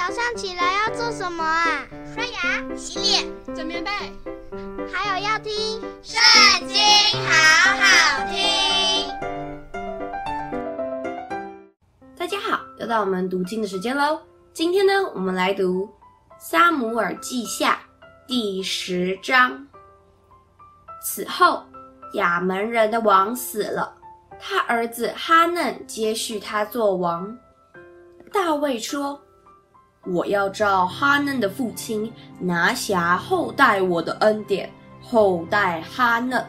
早上起来要做什么啊？刷牙、洗脸、整棉被，还有要听《圣经》，好好听。大家好，又到我们读经的时间喽。今天呢，我们来读《撒母耳记下》第10章。此后，亚扪人的王死了，他儿子哈嫩接续他做王。大卫说：我要照哈嫩的父亲拿辖后代我的恩典，后代哈嫩。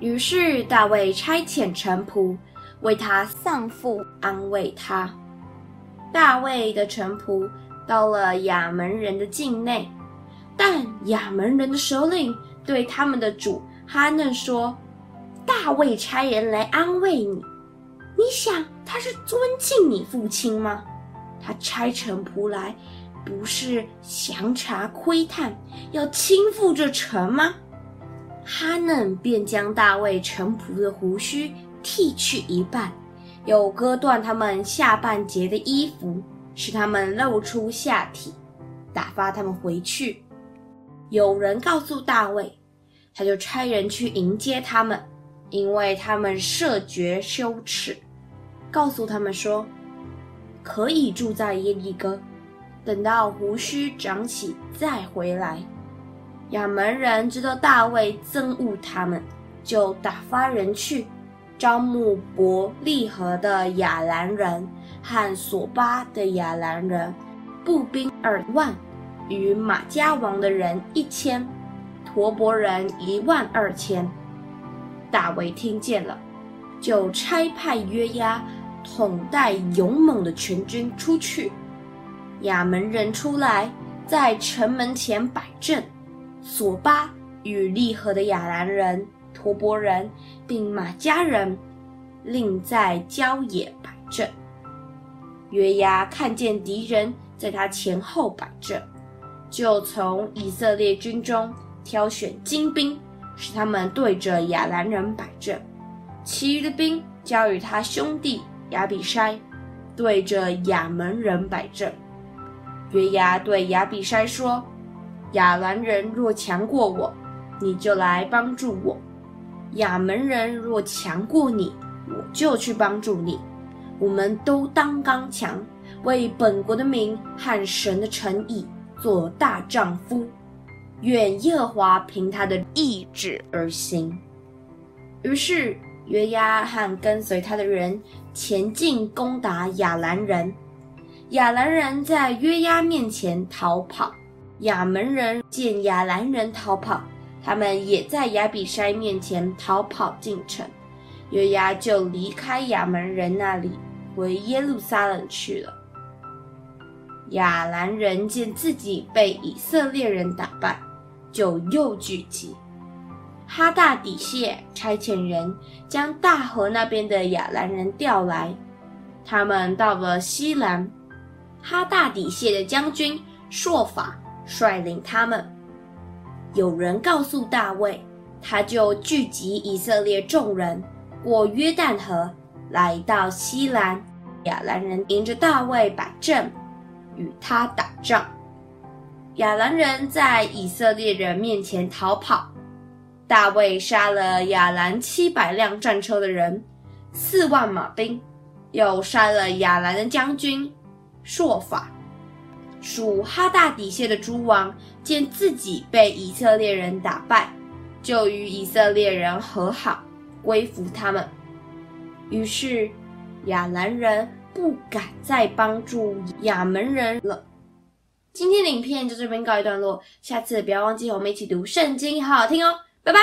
于是大卫差遣臣仆为他丧父，安慰他。大卫的臣仆到了亚扪人的境内，但亚扪人的首领对他们的主哈嫩说：大卫差人来安慰你，你想他是尊敬你父亲吗？他差臣仆来，不是详察窥探，要倾覆这城吗？哈嫩便将大卫臣仆的胡须剃去一半，又割断他们下半截的衣服，使他们露出下体，打发他们回去。有人告诉大卫，他就差人去迎接他们，因为他们设觉羞耻，告诉他们说，可以住在耶利哥，等到胡须长起再回来。亚扪人知道大卫憎恶他们，就打发人去招募伯利和的亚兰人和索巴的亚兰人，步兵2万，与玛迦王的人1000，陀伯人12000。大卫听见了，就差派约押统带勇猛的全军出去。亚扪人出来，在城门前摆阵。索巴与利和的亚兰人、陀伯人并玛迦人，另在郊野摆阵。约押看见敌人在他前后摆阵，就从以色列军中挑选精兵，使他们对着亚兰人摆阵，其余的兵交与他兄弟亚比筛对着亚扪人摆阵。约押对亚比筛说：亚兰人若强过我，你就来帮助我；亚扪人若强过你，我就去帮助你。我们都当刚强，为本国的民和神的诚意做大丈夫。愿耶和华凭他的意志而行。于是约押和跟随他的人前进攻打亚兰人，亚兰人在约押面前逃跑。亚扪人见亚兰人逃跑，他们也在亚比筛面前逃跑进城。约押就离开亚扪人那里，回耶路撒冷去了。亚兰人见自己被以色列人打败，就又聚集。哈大底谢差遣人将大河那边的亚兰人调来，他们到了西兰，哈大底谢的将军朔法率领他们。有人告诉大卫，他就聚集以色列众人，过约旦河，来到西兰。亚兰人迎着大卫摆阵，与他打仗。亚兰人在以色列人面前逃跑，大卫杀了亚兰700辆战车的人，4万马兵，又杀了亚兰的将军朔法。属哈大底谢的诸王见自己被以色列人打败，就与以色列人和好，归服他们。于是亚兰人不敢再帮助亚扪人了。今天的影片就这边告一段落，下次不要忘记和我们一起读圣经好好听哦，拜拜。